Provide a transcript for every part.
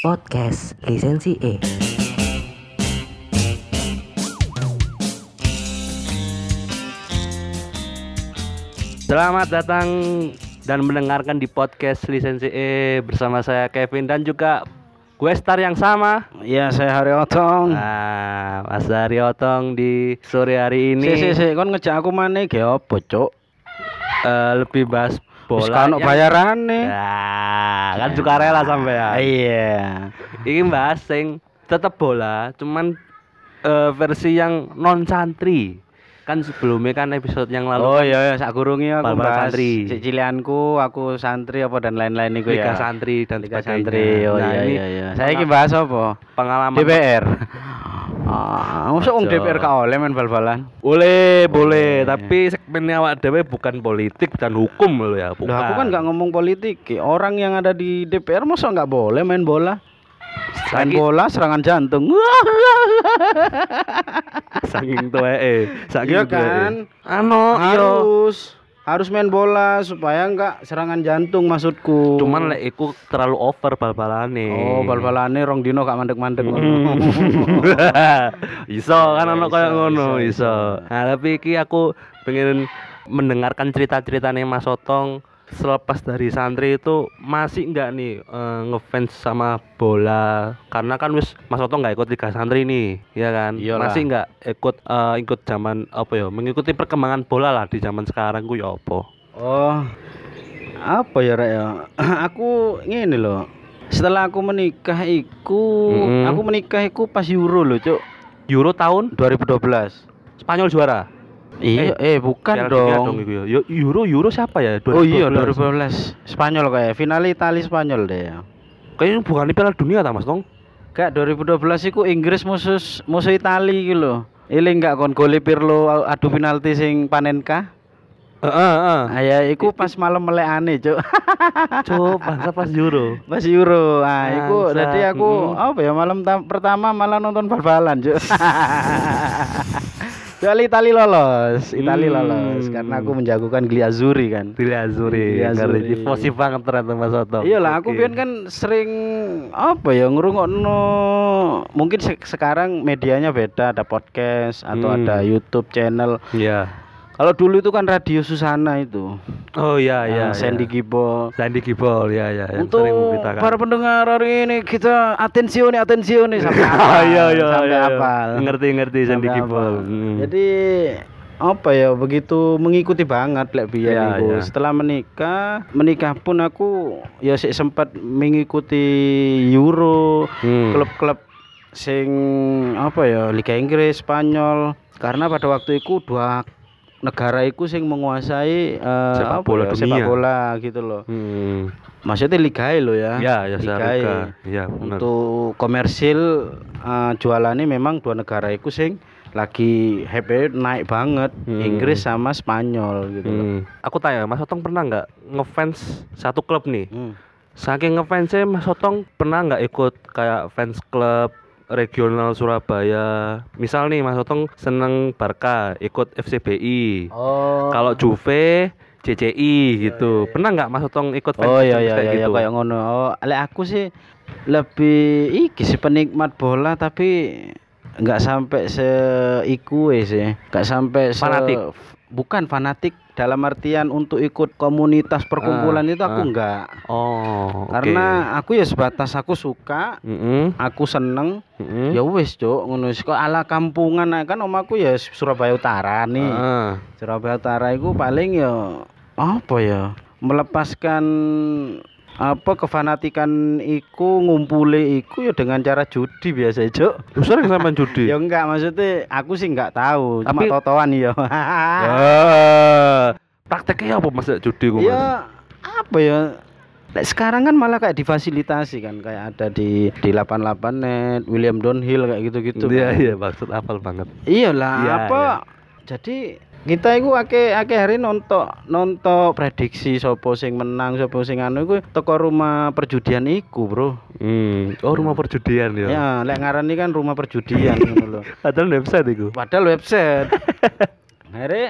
Podcast Lisensi E. Selamat datang dan mendengarkan di podcast Lisensi E bersama saya Kevin dan juga gue star yang sama. Iya, saya Hari Otong. Nah, Mas Hari Otong di sore hari ini. Kon ngejak aku maneh ge opo, Cuk? Lebih bahas bola. Wis kan bayarane. Nah, kan suka rela sampean. Iya. Iki bahas sing tetep bola, cuman versi yang non santri. Kan sebelumnya kan episode yang lalu. Oh iya, sak gurunge aku bahas cilianku, aku santri apa dan lain-lain iku ya. Liga santri dan liga santri. Oh nah, iya. Saya iki bahas apa? Pengalaman DPR. Ah, mosok wong DPR gak oleh main bal-balan. Boleh, tapi segmennya awak dhewe bukan politik dan hukum lho ya, bukan. Lah aku kan gak ngomong politik. Orang yang ada di DPR mosok gak boleh main bola. Main bola serangan jantung. Saking tuweke. Iya kan? Harus main bola supaya enggak serangan jantung maksudku. Cuman lek iku terlalu over bal-balane. Oh, bal-balane rong dino gak mandek-mandek. Iso kan ana koyo ngono, iso. Nah, tapi iki aku pengen mendengarkan cerita-ceritane Mas Otong. Selepas dari santri itu masih enggak nih ngefans sama bola, karena kan wis Mas Otong enggak ikut liga santri nih, ya kan? Iyalah. Masih enggak ikut zaman apa ya, mengikuti perkembangan bola lah di zaman sekarang ku ya apa? Oh. Apa ya Rek ya? Aku ngene lho. Setelah aku menikah iku, pas Euro lho, Cuk. Euro tahun 2012. Spanyol juara. Iya, bukan dong. Euro siapa ya? 2012. Oh iya, 2012. Spanyol kayak final Italia Spanyol deh ya. Kayaknya bukan Piala Dunia ta, Mas Tong? Enggak, 2012 iku Inggris musuh Italia iki lho. Eling gak kon gole Pirlo adu penalti sing Panenka? Heeh. Ya iku pas malam melekane, Cuk. Cuk, pas Euro. Ah, iku dadi aku apa ya malam pertama malah nonton bal-balan, Cuk. Kecuali Itali lolos karena aku menjagokan Gli Azzurri kan. Gli Azzurri. Positif banget ternyata Mas Otong. Iyalah, okay. Aku pian kan sering apa ya ngrungokno. Mungkin sekarang medianya beda, ada podcast atau ada YouTube channel. Iya. Yeah. Kalau dulu itu kan Radio Susana itu. Oh iya. Sandy Gibol ya. Untuk para pendengar hari ini kita atensione sampai hafal. Iya. Hafal. Ngerti Sandy Gibol. Jadi apa ya begitu mengikuti banget lek biyen iku. Setelah menikah pun aku ya sempat mengikuti Euro, klub-klub sing apa ya Liga Inggris, Spanyol karena pada waktu itu dua negara iku sing menguasai sepak bola gitu loh. Maksudnya ligae lho ya. Ya ligae. Ya, untuk komersil jualannya memang dua negara iku sing lagi happy naik banget, Inggris sama Spanyol gitu loh. Aku tanya, Mas Otong pernah enggak ngefans satu klub nih? Saking ngefansnya Mas Otong pernah enggak ikut kayak fans klub regional Surabaya. Misal nih Mas Otong seneng Barca, ikut FCBI. Oh. Kalau Juve, CCI gitu. Iya. Pernah nggak Mas Otong ikut fans kayak gitu? Oh iya kayak ngono. Oh, aku sih lebih iki sih penikmat bola tapi nggak sampai seikue sih. Nggak sampai fanatik. Bukan fanatik dalam artian untuk ikut komunitas perkumpulan itu aku enggak. Oh. Karena aku ya sebatas aku suka, aku seneng. Ya wis, Cuk, ngono sik ala kampungan kan omahku ya Surabaya Utara nih. Surabaya Utara iku paling ya apa ya? Melepaskan apa kefanatikan iku ngumpule iku ya dengan cara judi biasa Cuk. Sering sampean judi? Ya enggak, maksudnya aku sih enggak tahu, tapi cuma totoan ya. Prakteknya apa Mas judi ku? Ya apa ya? Sekarang kan malah kayak difasilitasi kan, kayak ada di 88 net, William Downhill kayak gitu-gitu. Iya, maksud apal banget. Iyalah, ya, apa? Ya. Jadi kita iku akeh hari nonton prediksi sapa sing menang sapa sing anu iku teko rumah perjudian iku, Bro. Oh, rumah perjudian ya. Ya, lek ngarani kan rumah perjudian ngono lho. Padahal website. Are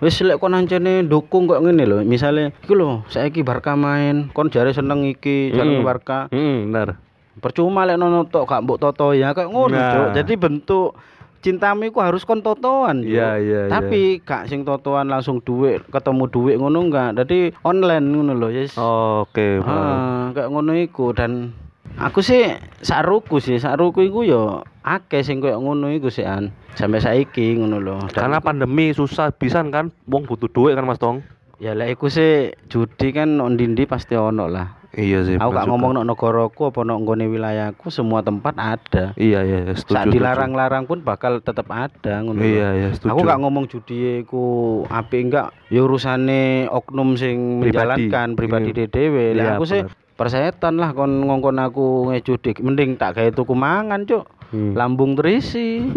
wis lek kon ancene ndukung kok ngene lho, misale iku lho saiki Barca main, kon jare seneng iki, seneng Barca. Bener. Percuma lek nono tok gak mbok toto ya kok ngono, Cuk. Jadi bentuk cintamu iku harus kon totoan, yeah. Tapi gak sing totoan langsung duit, ketemu duit ngono enggak. Jadi online ngono lho, yes. Oke. Kayak ngono iku dan aku sih sak ruku iku ya akeh sing koyo ngono iku sekan. Sampai saiki ngono lho. Karena pandemi susah pisan kan, wong butuh duit kan Mas Tong. Ya lek iku sih judi kan ndindi pasti ono lah. Iya sih. Aku gak ngomong nok negaraku apa nok nggone wilayahku, semua tempat ada. Iya, setuju. Sak dilarang-larang pun bakal tetap ada ngono. Iya, setuju. Aku gak ngomong judi iku apik enggak, ya urusane oknum sing menjalankan pribadi dhewe. Lah aku sih persetan lah kon ngongkon aku ngejudi, mending tak gawe tuku mangan, Cuk. Lambung terisi.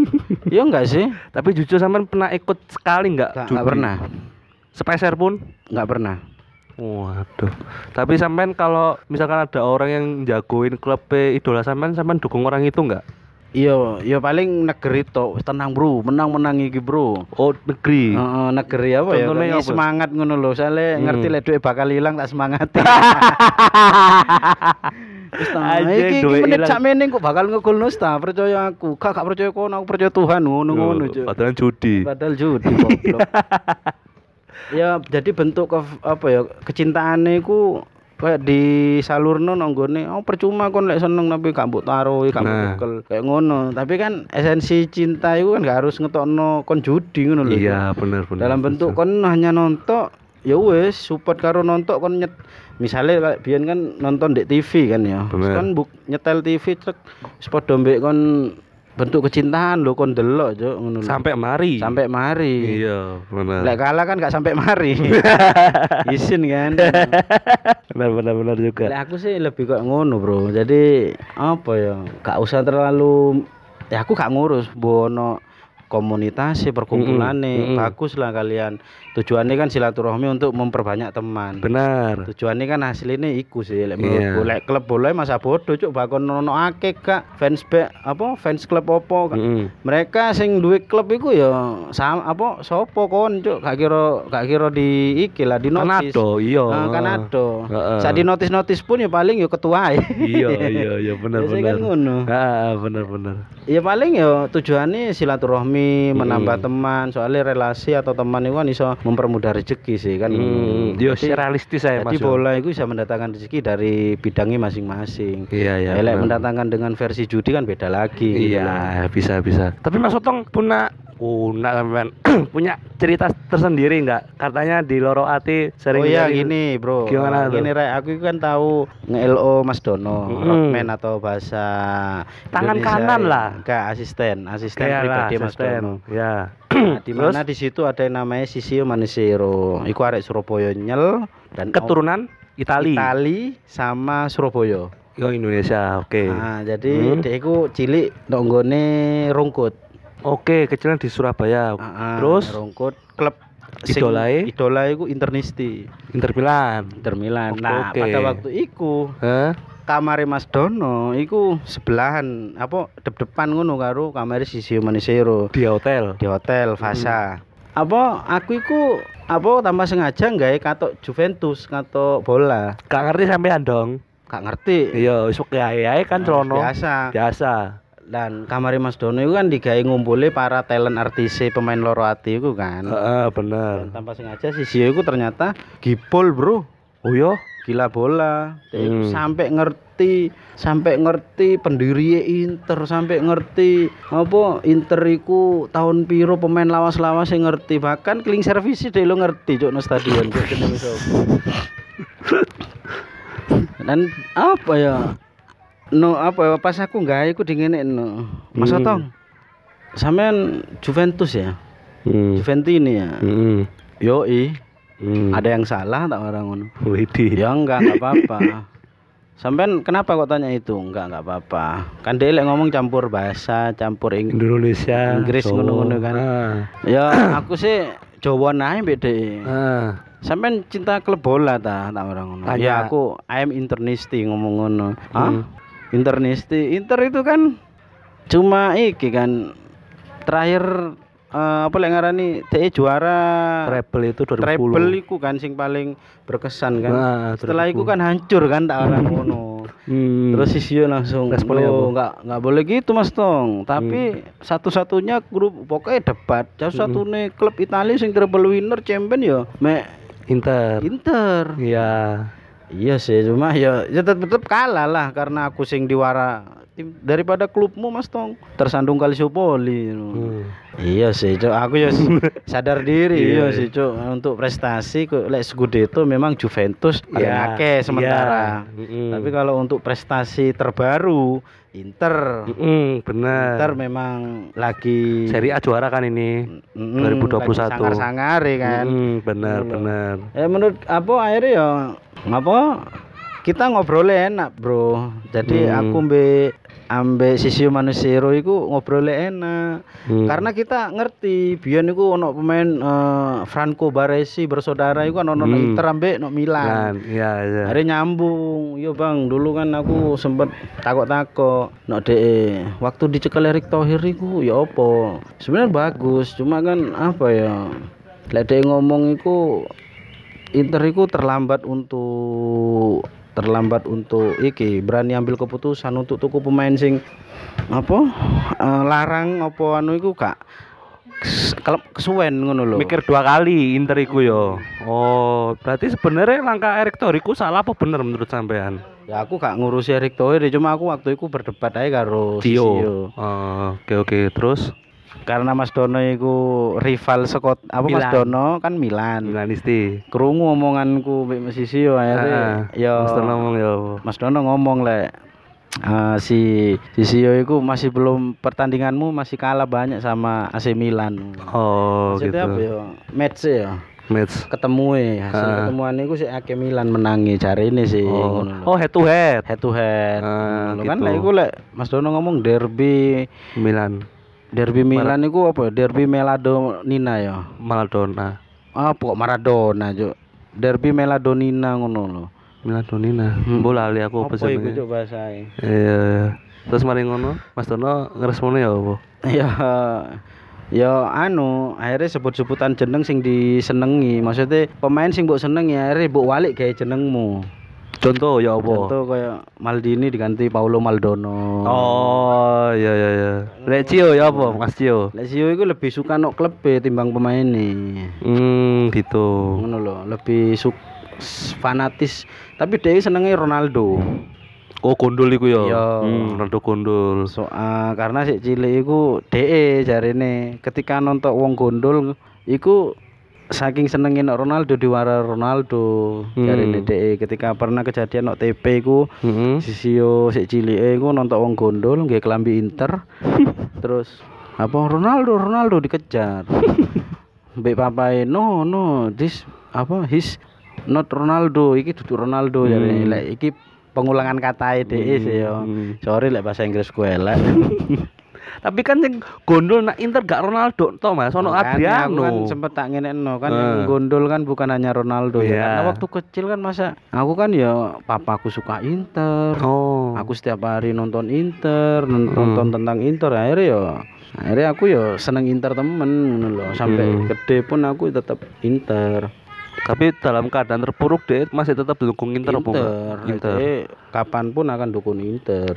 Ya enggak sih? Tapi jujur sampean pernah ikut sekali enggak? Enggak pernah. Sepeser pun enggak pernah. Waduh. Tapi sampean kalau misalkan ada orang yang jagoin klub idola sampean dukung orang itu enggak? Iya paling negeri tok. Tenang, Bro. Menang iki, Bro. Oh, negeri. Negeri apa ya? Ini semangat ngono lho. Soale ngerti lek duwe bakal ilang tak semangati. Iki menit sakmene kok bakal ngegolno sta, percaya aku. Gak percaya kono, aku percaya Tuhan ngono-ngono. Padahal judi goblok. Ya jadi bentuk kecintaane iku kayak disalurno nang gone, percuma kon lek seneng tapi gak mbok taro, gak bukel. Kayak ngono. Tapi kan esensi cinta iku kan gak harus ngetokno kon judi ngono lho. Iya, bener. Dalam bentuk kon hanya nonton, ya wis support karo nonton kon nyet. Misale lek biyen kan nonton di TV kan ya. Kon nyetel TV trek wis padha mbek kon bentuk kecintaan lho kon delok Cuk ngono. Sampai mari. Iya, bener. Lek kalah kan gak sampai mari. Isin kan. Benar juga. Lek aku sih lebih kok ngono, Bro. Jadi apa ya? Gak usah terlalu ya aku gak ngurus bono komunitas perkumpulane. Bagus lah kalian. Tujuannya kan silaturahmi untuk memperbanyak teman. Benar. Tujuannya kan hasilnya iku sih. Lek klub bola masa bodoh Cuk bakon ono akeh gak fans back fans klub opo. Mereka sing duwe klub iku ya sapa kon Cuk gak kira di iki lah di notis. Kanado. Sak di notis pun ya paling ya ketua. Iya bener. Bener. Ya paling ya tujuannya silaturahmi menambah teman, soalnya relasi atau teman itu kan bisa mempermudah rezeki sih kan. Jadi realistis saya Mas. Jadi bola itu bisa mendatangkan rezeki dari bidangnya masing-masing. Iya. Elek mendatangkan dengan versi judi kan beda lagi. Iya, bisa. Tapi Mas Otong punya cerita tersendiri enggak? Katanya di loro ati sering. Oh iya gini, Bro. Gimana tuh? Gini Rek, aku kan tahu nge-LO Mas Dono, roadman atau bahasa tangan Indonesia, kanan lah. Enggak, asisten pribadi Mas Dono. Ya. Di mana di situ ada yang namanya Sisio Manisero. Iku arek Surabaya nyel dan keturunan Itali sama Surabaya. Yo Indonesia, oke. Nah, jadi dia iku cilik nonggone Rungkut. Oke, kecilan di Surabaya. Terus Rungkut klub idola iku Inter Milan. Nah, pada waktu iku, kamare Mas Dono iku sebelahan depan ngono karo kamare Sisio Manisero. Di hotel Fasa. Aku iku tambah sengaja gawe katok Juventus, katok bola. Gak ngerti sampean dong. Gak ngerti. Iya, wis ae kan celono. Biasa. Dan kamar Mas Dono itu kan digawe ngumpule para talent artis pemain loro ati iku kan. Heeh, bener. Dan tanpa sengaja Sisio iku ternyata gipol, Bro. Oh yo, gila bola. Dia sampai ngerti pendirinya Inter, sampai ngerti Inter iku tahun piro pemain lawas-lawas sing ngerti, bahkan clean service dhek lo ngerti Cuk no stadion. Dan pas aku gawe iku dingenekno. Mas Otong, sampean Juventus ya? Juventini ya? Yoi. Ada yang salah tak orang ngono? Widih. Ya enggak apa-apa. Sampean kenapa kok tanya itu? Enggak apa-apa. Kan dia ngomong campur bahasa, campur Indonesia, Inggris ngono-ngono kan. Ya aku sih Jawa nae mbek dhek. Sampean cinta klub bola tak orang ngono. Ya aku I am Internisti ngomong ngono. Internisti. Inter itu kan cuma iki kan terakhir apa lek ngarani dhek juara treble itu 2010. Treble iku kan sing paling berkesan kan. Nah, setelah iku kan hancur kan tak ana ngono. Terus Sisio langsung enggak boleh gitu Mas Tong. Tapi satu-satunya grup pokoknya debat. Satu-satunya klub Italia sing treble winner champion ya mek Inter. Iya. Iya sih, cuma ya tetep kalah lah karena aku sing diwara tim daripada klubmu Mas Tong. Tersandung Kalsiopoli. Iya sih, Cuk. Aku ya sadar diri iya sih, Cuk. Untuk prestasi lek Scudetto memang Juventus paling akeh sementara. Tapi kalau untuk prestasi terbaru Inter. Bener. Inter memang lagi Serie A juara kan ini 2021. Sangar-sangare kan. Bener. Ya menurut apa akhirnya ya apa kita ngobrol enak bro, jadi aku ambek Sisio Manisero iku ngobrol enak karena kita ngerti biyen iku ono pemain Franco Baresi bersaudara iku ono Inter ambek no Milan ya. Hari nyambung yo bang, dulu kan aku sempet takok-takok no de waktu dicekel Erick Thohir iku ya apa sebenarnya bagus, cuma kan apa ya lek de ngomong iku Inter itu terlambat untuk iki berani ambil keputusan untuk tuku pemain sing apa larang apa anu iku gak kesuwen ngono lho. Mikir dua kali Inter iku yo. Oh, berarti sebenarnya langkah Erick Thohir iku salah apa bener menurut sampean? Ya aku gak ngurusi Erick Thohir, cuma aku waktu iku berdebat ae karo Sisio. Oke, terus karena Mas Dono iku rival sekot apa Milan. Mas Dono kan Milan. Milanisti. Krungu omonganku mbek Mas Sisio akhirnya ya Mas Dono ngomong lek si Sisio iku masih belum pertandinganmu masih kalah banyak sama AC Milan. Oh maksudnya gitu. Apa ya? Match. Ketemu ya. Hasil ketemuan iku si AC Milan menangi cari ini sih. Oh head to head. Gitu. Kan lek iku lek Mas Dono ngomong Derby Milan niku apa? Derby Meladonina ya. Maradona. Apa kok Maradona, Cuk? Derby Meladonina ngono lho. Meladonina. Bola ali aku apa jenenge. Apa iku Cuk bahasae? Iya. Terus mari ngono, Mas Dono ngresmone ya apa? Ya anu, akhirnya sebut-sebutan jeneng sing disenengi. Maksudnya pemain sing mbok senengi akhirnya mbok walik gawe jenengmu. Contoh ya apa? Contoh kayak Maldini diganti Paulo Maldini. Oh, iya. Lek Cio ya apa, Mas Cio? Lek Cio iku lebih suka nok klub timbang pemainnya. Gitu. Ngono lho, lebih fanatis, tapi dhewe senenge Ronaldo. Oh, gondol iku ya. Ronaldo gondol. Karena si cilik iku dhewe jarene ketika nonton wong gondol iku saking senengin Ronaldo diwara Ronaldo dari DDE ketika pernah kejadian nok TP ku Sisio sik cilike ku nonton wong gondol nggih klambi Inter terus apa Ronaldo dikejar mbek papae no this apa his not Ronaldo iki dudu Ronaldo jare lek iki pengulangan katae DE sih yo sorry lek bahasa Inggris ku elek tapi kan yang gondol nak Inter gak Ronaldo toh Mas, ono Adriano. Kan sempet tak ngenekno kan yang gondol kan bukan hanya Ronaldo ya. Karena waktu kecil kan masa aku kan ya papaku suka Inter. Oh. Aku setiap hari nonton Inter, nonton tentang Inter akhirnya aku ya seneng Inter temen ngono lho. Sampai gede pun aku tetap Inter. Tapi dalam keadaan terpuruk deh masih tetap dukung Inter. Kapanpun akan dukung Inter.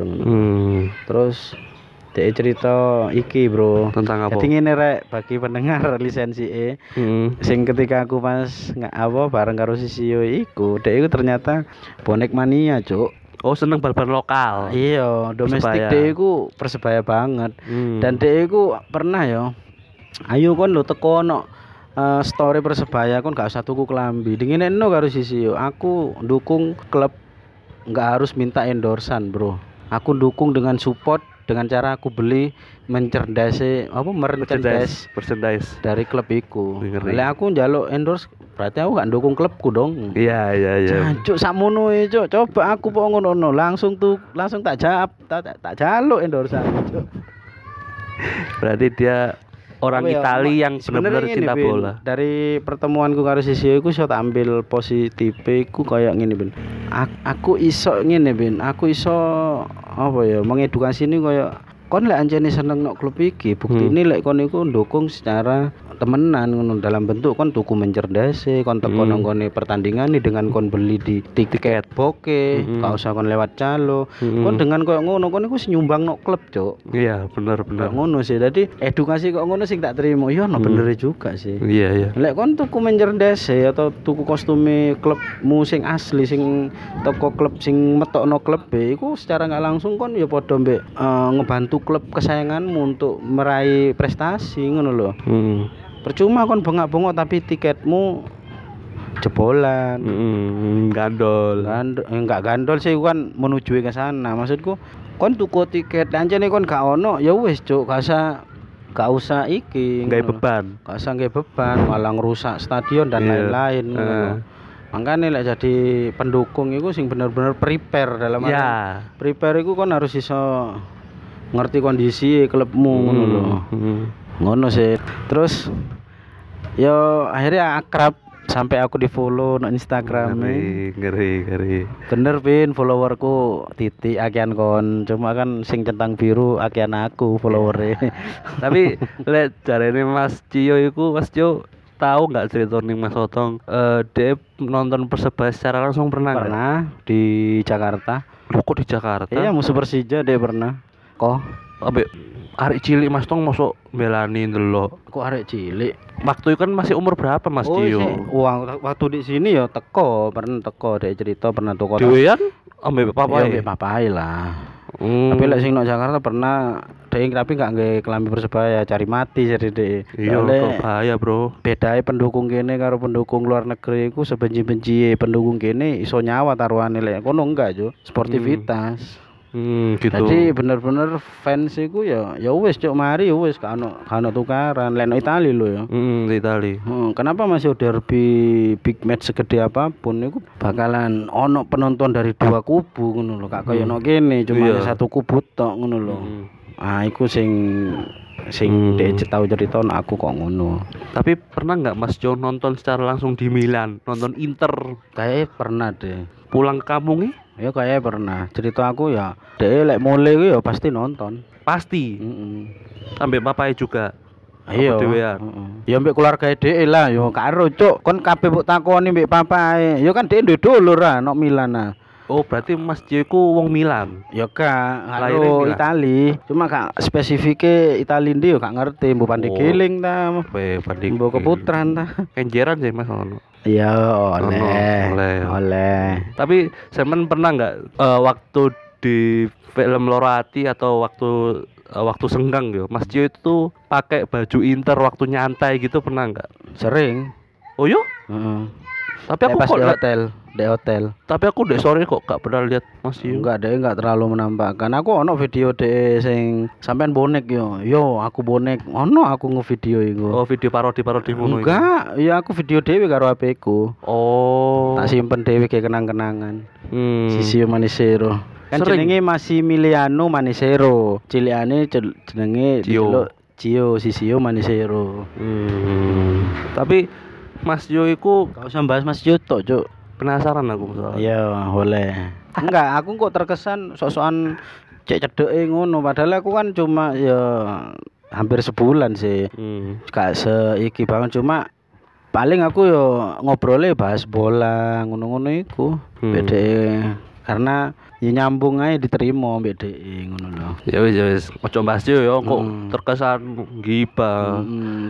Terus dek cerita iki bro tentang apa? Jadi ngene rek bagi pendengar lisensi E sing ketika aku pas nggak apa bareng karo Sisio iku dek iku ternyata bonek mania Cuk. Oh seneng bal-bal lokal. Iya domestik dek iku Persebaya banget dan dek iku pernah yo ayo kon lo teko no story Persebaya kon gak usah tuku klambi dingenekno karo Sisio aku dukung klub nggak harus minta endorsan bro aku dukung dengan support dengan cara aku beli merchandise dari klub iku. Lah aku njaluk endorse berarti aku gak dukung klubku dong. Iya. Cuk sakmono e Cuk. Coba aku kok ngono-ngono langsung tak jaluk endorsean Cuk. Berarti dia orang Itali yang benar-benar cinta bola. Dari pertemuanku karo Sisio iku iso tak ambil positifnya iku kayak ngene ben. Aku iso ngene ben. Aku iso apa ya mengedukasi ini kayak kon lek anjene seneng nok klub iki, buktine lek kon iku ndukung secara temenan ngono, dalam bentuk kon tuku mencerdasi, kon teko nonggone pertandingan dengan kon beli di tiket boke, gak usah kon lewat calo. Kon dengan koyo ngono kon iku nyumbang nok klub, Cuk. Iya, bener-bener. Ngono sih. Dadi edukasi kok ngono sing tak terima. Yo ono benere juga sih. Iya, iya. Lek kon tuku mencerdasi atau tuku kostume klubmu sing asli sing teko klub sing metokno klub e iku secara gak langsung kon yo padha mbek ngebantu klub kesayanganmu untuk meraih prestasi ngono lho. Percuma kon bengak-bengok tapi tiketmu jebolan. Gandol sih kan menuju ke sana. Maksudku kon tuku tiket anjene kon gak ono ya wis Cuk, gak usah iki. Gak usah beban, malah ngerusak stadion dan lain-lain. Makanya lek jadi pendukung iku sing bener-bener prepare dalam arti. Yeah. Prepare iku kon harus iso ngerti kondisi klubmu ngono lho. Ngono sih. Terus yo akhirnya akrab sampai aku di-follow no Instagram. Ngeri. Bener Pin, followerku titik akian kon. Cuma kan sing centang biru akian aku follower-e. Tapi lek jarene Mas Cio tahu enggak cerita ning Mas Otong? Dia nonton Persebaya secara langsung pernah di Jakarta. Kok di Jakarta? Iya, musuh Persija dia pernah. Kok abe arek cilik Mas Tong mosok melani ndelok. Kok arek cilik? Waktu itu kan masih umur berapa Mas Dio? Waktu di sini ya pernah teko dia cerita pernah teko. Dewean ambek papae. Ya ambek papae lah. Tapi lek sing nang Jakarta pernah deing tapi gak nggae kelambi Persebaya, cari mati jadi dhek. Iya, bahaya, Bro. Bedae pendukung kene karo pendukung luar negeri iku sebenci-bencie pendukung kene iso nyawa taruhane lek kono enggak, Cuk. Sportivitas. Gitu. Jadi bener-bener fans iku ya wis Cuk, mari wis gak ono tukaran. Lek Itali lho ya. Itali. Kenapa masih derby big match segede apapun iku bakalan ono penonton dari dua kubu ngono lho, gak koyo ono kene cuma satu kubu tok ngono lho. Ah iku sing dek tau cerita aku kok ngono. Tapi pernah enggak Mas Jo nonton secara langsung di Milan, nonton Inter? Kayak pernah deh. Pulang kampung iki? Ya kaya pernah. Cerita aku ya, dhek lek mule ku ya pasti nonton. Pasti. Ambek papae juga. Iya. Ya ambek keluargae dhek lah ya karo Cuk. Kon kabeh mbok takoni mbek papae. Ya kan dhek ndek dulur ah nok Milan ah. Oh, berarti Mas Dio ku wong Milan. Ya gak, lahir Itali. Cuma gak spesifike Itali ndi yo gak ngerti, mbok pandhe giling ta. Mbok keputran ta. Kenjeran sih Mas ono. Ya oleh. Tapi semen pernah enggak waktu di film Lorati atau waktu senggang yo, Mas Cio itu pakai baju Inter waktu nyantai gitu pernah enggak? Sering. Oh yo? Tapi aku kok di hotel. Tapi aku dek sore kok gak pernah lihat Mas Cio. Enggak, dek enggak terlalu menampakkan. Aku ono video dek sing sampean bonek yo aku bonek. Ono aku ngevideo iku. Oh, video parodi ngono. Enggak, ya aku video dhewe karo HP-ku. Oh. Tak simpen dhewe ke kenang-kenangan. Sisio Manisero. Kan jenenge masih Miliano Manisero. Cilikane jenenge Cio Sisio Manisero. Tapi Mas Jo iku gak usah bahas Mas Jo tok, Cuk. Penasaran aku soalnya. Iya, boleh. Enggak, aku kok terkesan sok-sokan cek cedeke ngono, padahal aku kan cuma ya hampir sebulan sih. Gak seiki banget, cuma paling aku ya ngobrole bahas bola ngono-ngono iku. Bedeke karena ya nyambung ae diterima mbek dhek ngono lho. Ya wis aja bahas yo kok terkesan gibah.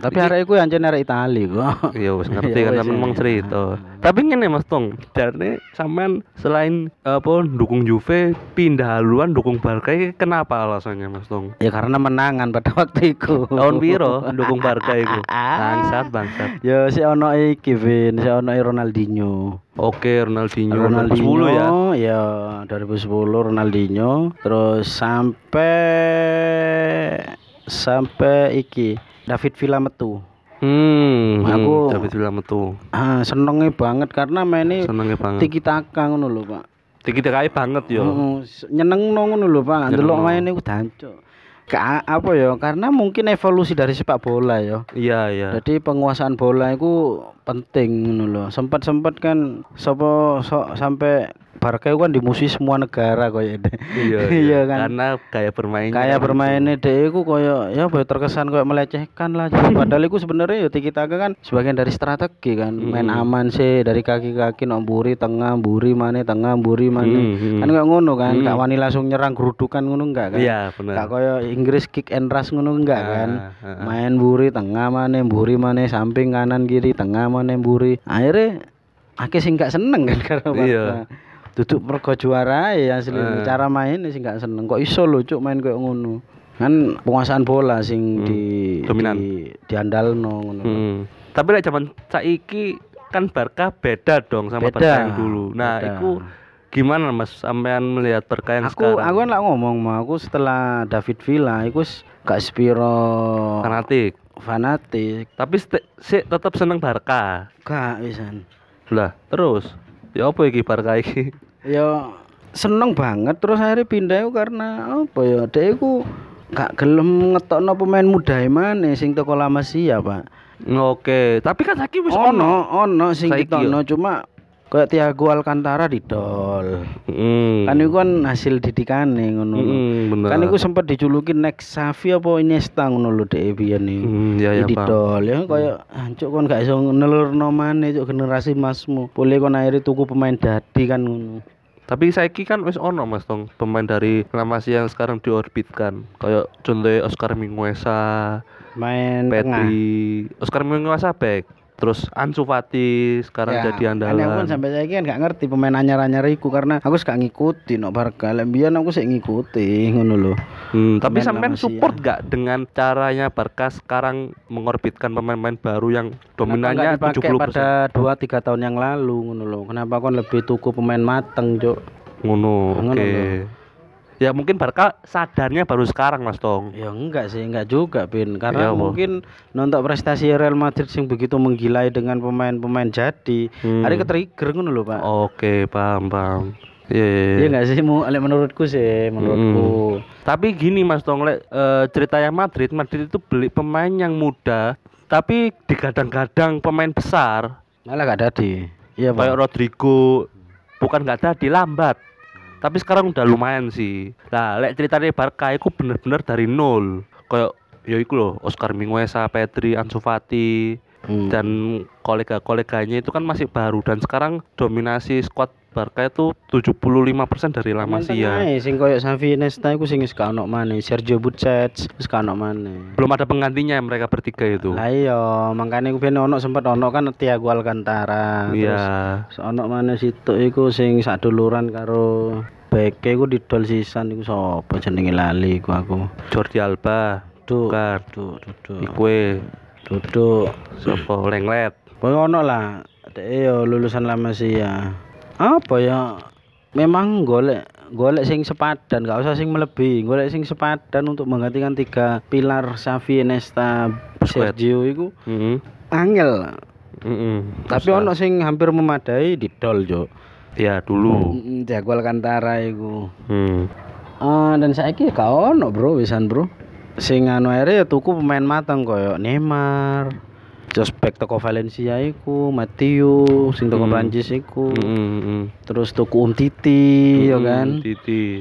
Tapi arek iku anjen arek Itali kok. Ya wis ngerti kan memang cerita. Tapi ngene Mas Tong, jarene sampean selain dukung Juve pindah haluan dukung Barca, kenapa alasannya Mas Tong? Ya karena menangan pada waktu iku. Tahun piro dukung Barca iku? Bangsat. Ya si ono iki Kevin, si ono Ronaldinho. Oke, Ronaldinho 2010 ya 2010 Ronaldinho terus sampai iki David Villa metu. Aku David Villa metu. Senenge banget karena maine tiki taka ngono lho, Pak. Tiki taka banget yo. Nyenengno ngono lho, Pak. Delok maine ku dancuk. Apa ya? Karena mungkin evolusi dari sepak bola ya. Iya. Jadi penguasaan bola itu penting ngono lho. Sempat kan sampai Barca kan dimusuhi semua negara koyo ini. Iya kan. Karena gaya bermainnya dhek iku koyo ya terkesan koyo melecehkan lah. Padahal iku sebenarnya yo Tiki Taka kan sebagian dari strategi kan. Main aman sih dari kaki-kaki nomburi tengah mburi mane tengah mburi mane. Kan gak ngono kan. Gak wani langsung nyerang gerudukan ngono enggak kan. Iya bener. Gak koyo Inggris kick and rush ngono enggak kan. Main mburi tengah mane mburi mane samping kanan kiri tengah mane mburi. Akhirnya ake sih gak seneng kan karena iya. Duduk mergo juara ya asli cara main sih gak seneng kok iso lho cuk main koyo ngono. Kan penguasaan bola sing diandalno ngono. Tapi lek zaman saiki kan Barca beda dong sama Barca yang dulu. Nah, iku gimana Mas sampean melihat Barca yang sekarang? Aku kan lak ngomong mau aku setelah David Villa iku gak spiro fanatik. Tapi tetap seneng Barca. Gak wisan. Lah terus ya apa iki Barca iki ya seneng banget terus akhirnya pindah karena apa ya dhek iku gak gelem ngetokno pemain muda maneh sing teko La Masia Pak. Oke, tapi kan saiki wis ono sing ditokno cuma kayak Thiago Alcântara didol. Kan iku kan hasil didikane ngono. Kan iku sempat dijuluki next Xavi apa Iniesta ngono lho dhek biyen iki. Didol ya kaya hancuk kon gak iso nelurno maneh cuk generasi masmu. Boleh kon akhirnya tuku pemain dadi kan ngono. Tapi saiki kan wis ono Mas Tong pemain dari La Masia yang sekarang diorbitkan. Kaya contohnya Oscar Mingueza main Petri. Tengah. Oscar Mingueza back. Terus Ansu Fati sekarang ya, jadi andalan. Aku pun sampai saiki kan gak ngerti pemain anyar-anyar iku karena aku gak ngikuti nek Barca. Lah mbiyen aku sik ngikuti ngono lho. Tapi sampean support gak dengan caranya Barca sekarang mengorbitkan pemain-pemain baru yang dominannya 70% pada 2-3 tahun yang lalu ngono lho. Kenapa kon lebih tuku pemain mateng, Cuk? Ngono. Oke. Ya mungkin Barca sadarnya baru sekarang Mas Tong. Ya enggak juga Bin. Karena ya, mungkin nonton prestasi Real Madrid yang begitu menggilai dengan pemain-pemain jadi hari ketrigger ngono lho Pak. Oke, paham. Iya. Ya enggak sih menurutku. Tapi gini Mas Tong ceritanya Madrid itu beli pemain yang muda tapi digadang-gadang pemain besar. Malah gak jadi. Iya Pak. Kayak Rodrigo bukan gak jadi lambat. Tapi sekarang udah lumayan sih. Nah, lek ceritane Barca iku bener-bener dari nol. Kayak ya iku lho, Oscar Mingueza, Petri, Ansu Fati dan kolega-koleganya itu kan masih baru dan sekarang dominasi skuad Barca itu 75% dari La Masia. Nah, sing koyo Xavi Iniesta iku sing wis gak ono maneh, Sergio Busquets wis gak ono maneh. Belum ada penggantinya mereka bertiga itu. Lah iya, makane ku ben ono sempat ono kan Thiago Alcântara. Yeah. Terus ono maneh situ iku sing saduluran karo beke iku didol sisan iku sapa jenenge lali iku aku. Jordi Alba. Duduk. Iku sapa Lenglet. Koyo ono lah, dhek yo lulusan La Masia. Apa ya memang golek sing sepadan gak usah sing melebihi golek sing sepadan untuk menggantikan 3 pilar Xavi Iniesta Sergio iku angel tapi ono sing hampir memadai didol jo ya dulu Thiago Alcântara iku dan saiki gak ono bro sing anu akhirnya tuku pemain matang koyo Neymar Jospek toko Valencia iku, Mateo sing toko Prancis iku. Terus tuku Titi ya kan.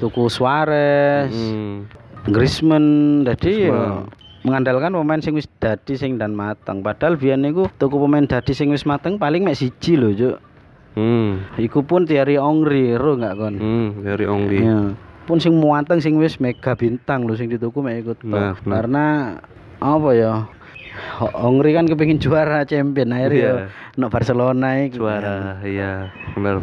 Tuku Suarez. Griezmann dadi mengandalkan pemain sing wis dadi sing dan mateng. Padahal biyen niku tuku pemain dadi sing wis mateng paling mek siji lho, Cuk. Iku pun Thierry Henry, ro enggak kon? Thierry Henry. Ya. Pun sing muanteng sing wis mega bintang lho sing dituku mek ikut. Nah. Karena apa ya? Henry kan kepengin juara champion akhirnya no Barcelona iki juara iya benar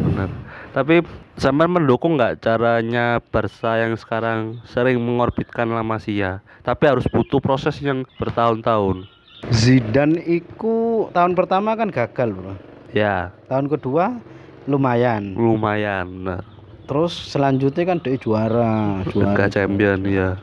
tapi sampean mendukung enggak caranya Barca yang sekarang sering mengorbitkan La Masia tapi harus butuh proses yang bertahun-tahun. Zidane iku tahun pertama kan gagal bro ya tahun kedua lumayan benar. Terus selanjutnya kan dia juara champion ya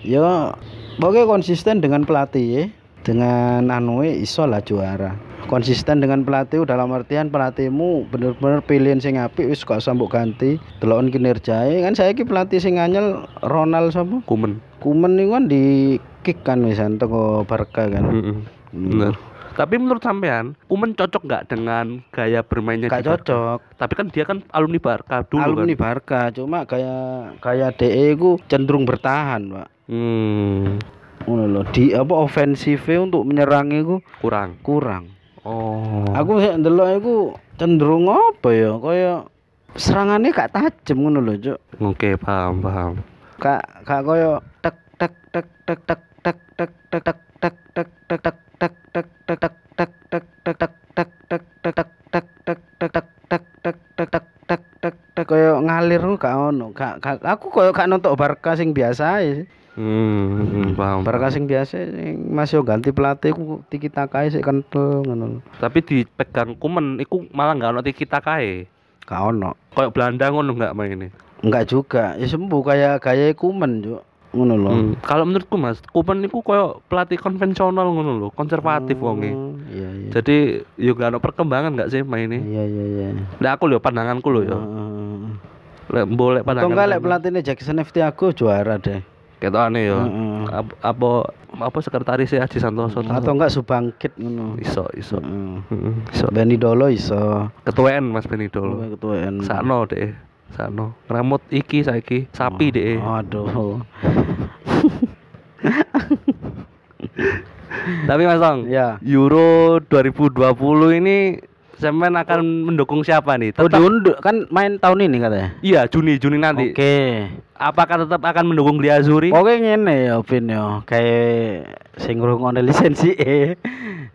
ya pokoknya konsisten dengan pelatih ya dengan anue iso lah juara konsisten dengan pelatih dalam artian pelatihmu bener-bener pilihan sing apik wis gak usah mbok ganti deloken kinerjae kan saiki pelatih sing anyel Ronald sapa Koeman niku kan di kick kan wisan teko Barca kan bener Tapi menurut sampean, Koeman cocok nggak dengan gaya bermainnya? Gak cocok. Tapi kan dia kan alumni Barca dulu. Alumni kan? Barca, cuma gaya DE ku cenderung bertahan, Pak. Di apa ofensifnya untuk menyerang itu kurang. Oh. Aku ndelok iku cenderung apa ya? Kaya serangannya gak tajam ngono lho, Cuk. Oke, paham. Gak kaya tek tek tek tek tek tek tek tek tek tek tek tek tek tek tek tek tek tek tek tek tek tek tek tek tek tek tek tek tek tek kaya ngalir gak ono. Aku kaya gak nonton Barca sing biasa sih. Paham. Barca sing biasa Mas yo ganti pelatih ku tiki takae sik kentel ngono. Tapi dipegang Koeman iku malah enggak ono tiki takae. Enggak ono. Kayak Belanda ngono enggak maine. Enggak juga. Ya sembuh kayak gaya Koeman yo ngono lho. Kalau menurutku Mas, Koeman niku koyo pelatih konvensional ngono lho, konservatif wonge. Iya. Jadi yo enggak ono perkembangan enggak sih maine. Iya. Lah aku lho pandanganku lho yo. Lek boleh pandangan. Tongga lek pelatihne Jackson F Thiago juara deh. Gitu aneh ya. Apa sekretarisnya Haji Santoso atau enggak Subangkit ngono. Iso. Iso. Beni Dolo iso. Ketuaan Mas Beni Dolo. Ketuaan. Sakno deh. Sakno. Ngremut iki saiki sapi deh. Aduh. Tapi Mas Tong, ya. Euro 2020 ini sampean akan mendukung siapa nih? Tetap kan main tahun ini katanya. Iya, Juni nanti. Oke. Apakah tetap akan mendukung Gli Azzurri? Oke ngene ya, Vin ya. Kayak sing ngrungokne lisensi E.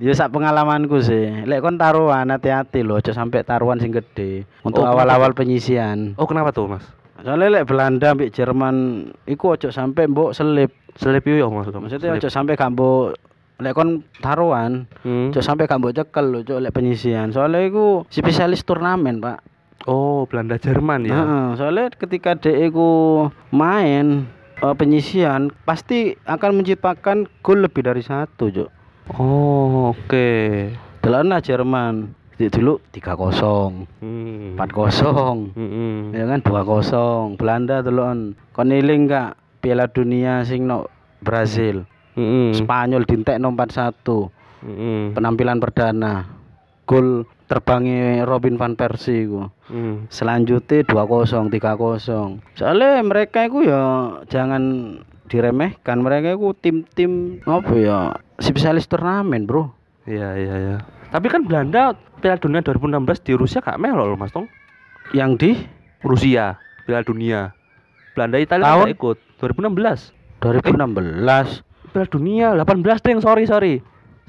Ya sak pengalamanku sih. Lek kon taruhan hati-hati lho, aja sampai taruhan sing gede untuk awal-awal penyisian. Oh, kenapa tuh, Mas? Soalnya lek Belanda mbek Jerman iku aja sampai mbok selip yo maksudnya aja sampai gak mbok lek kon taruhan, cok sampai gak mbok cekel lho cok lek penyisian. Soalnya iku spesialis turnamen, Pak. Oh, Belanda Jerman ya. Heeh, soalnya ketika DE ku main penyisian pasti akan menciptakan gol lebih dari satu, cok. Oh, oke. Delana Jerman dulu 3-0, 4-0. Ya kan 2-0. Belanda delon kon eling gak Piala Dunia sing nok Brazil. Spanyol dintek 4-1. Penampilan perdana. Gol terbangi Robin van Persie iku. Selanjutnya 2-0, 3-0. Soalnya mereka iku ya jangan diremehkan, mereka iku tim-tim apa ya? Spesialis turnamen, Bro. Iya. Tapi kan Belanda Piala Dunia 2016 di Rusia gak melol, Mas Tong. Yang di Rusia, Piala Dunia. Belanda Italia enggak ikut. 2016. Piala Dunia 18 ding, sorry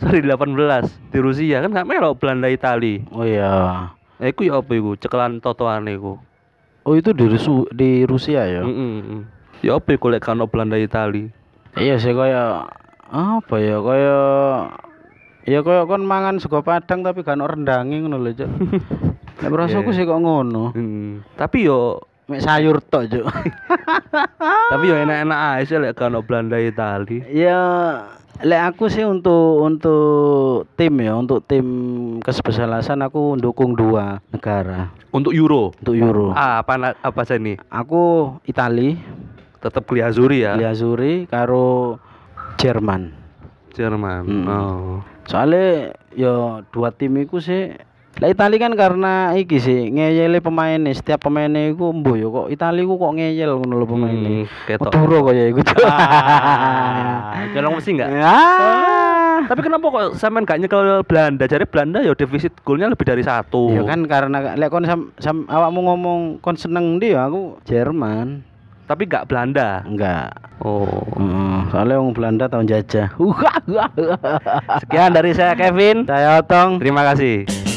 18 di Rusia kan gak melok Belanda Itali. Oh iya. Iku ya apa iku cekelan totoane iku. Oh itu di Rusia ya. Ya apa iku lek kano Belanda Itali. Iya sih kaya apa ya kaya kon mangan sego padang tapi gak ono rendange ngono lho cuk. Nek rasaku sih kok ngono. Tapi yo mek sayur tok, Cuk. Tapi yo enak-enak ae sih lek gak ono Belanda Itali. Ya, lek aku sih untuk tim ya, untuk tim kesebelasan aku mendukung 2 negara. Untuk Euro. Apa sih ini? Aku Itali, tetap Gli Azzurri ya. Gli Azzurri karo Jerman. Oh. Soale yo 2 tim iku sih. Lah Itali kan karena iki sih ngeyele pemainnya, setiap pemainnya iku mbuh yo kok Itali ku kok ngeyel ngono lho pemainnya. Maduro kaya iku. Colong mesti enggak? Tapi kenapa kok sampean gak nyekel Belanda? Jare Belanda yo defisit golnya lebih dari 1. Ya kan karena lek kon awakmu ngomong kon seneng ndi ya aku Jerman. Tapi gak Belanda. Enggak. Oh. Soalnya orang Belanda tahun jajah. Sekian dari saya Kevin, saya Otong. Terima kasih.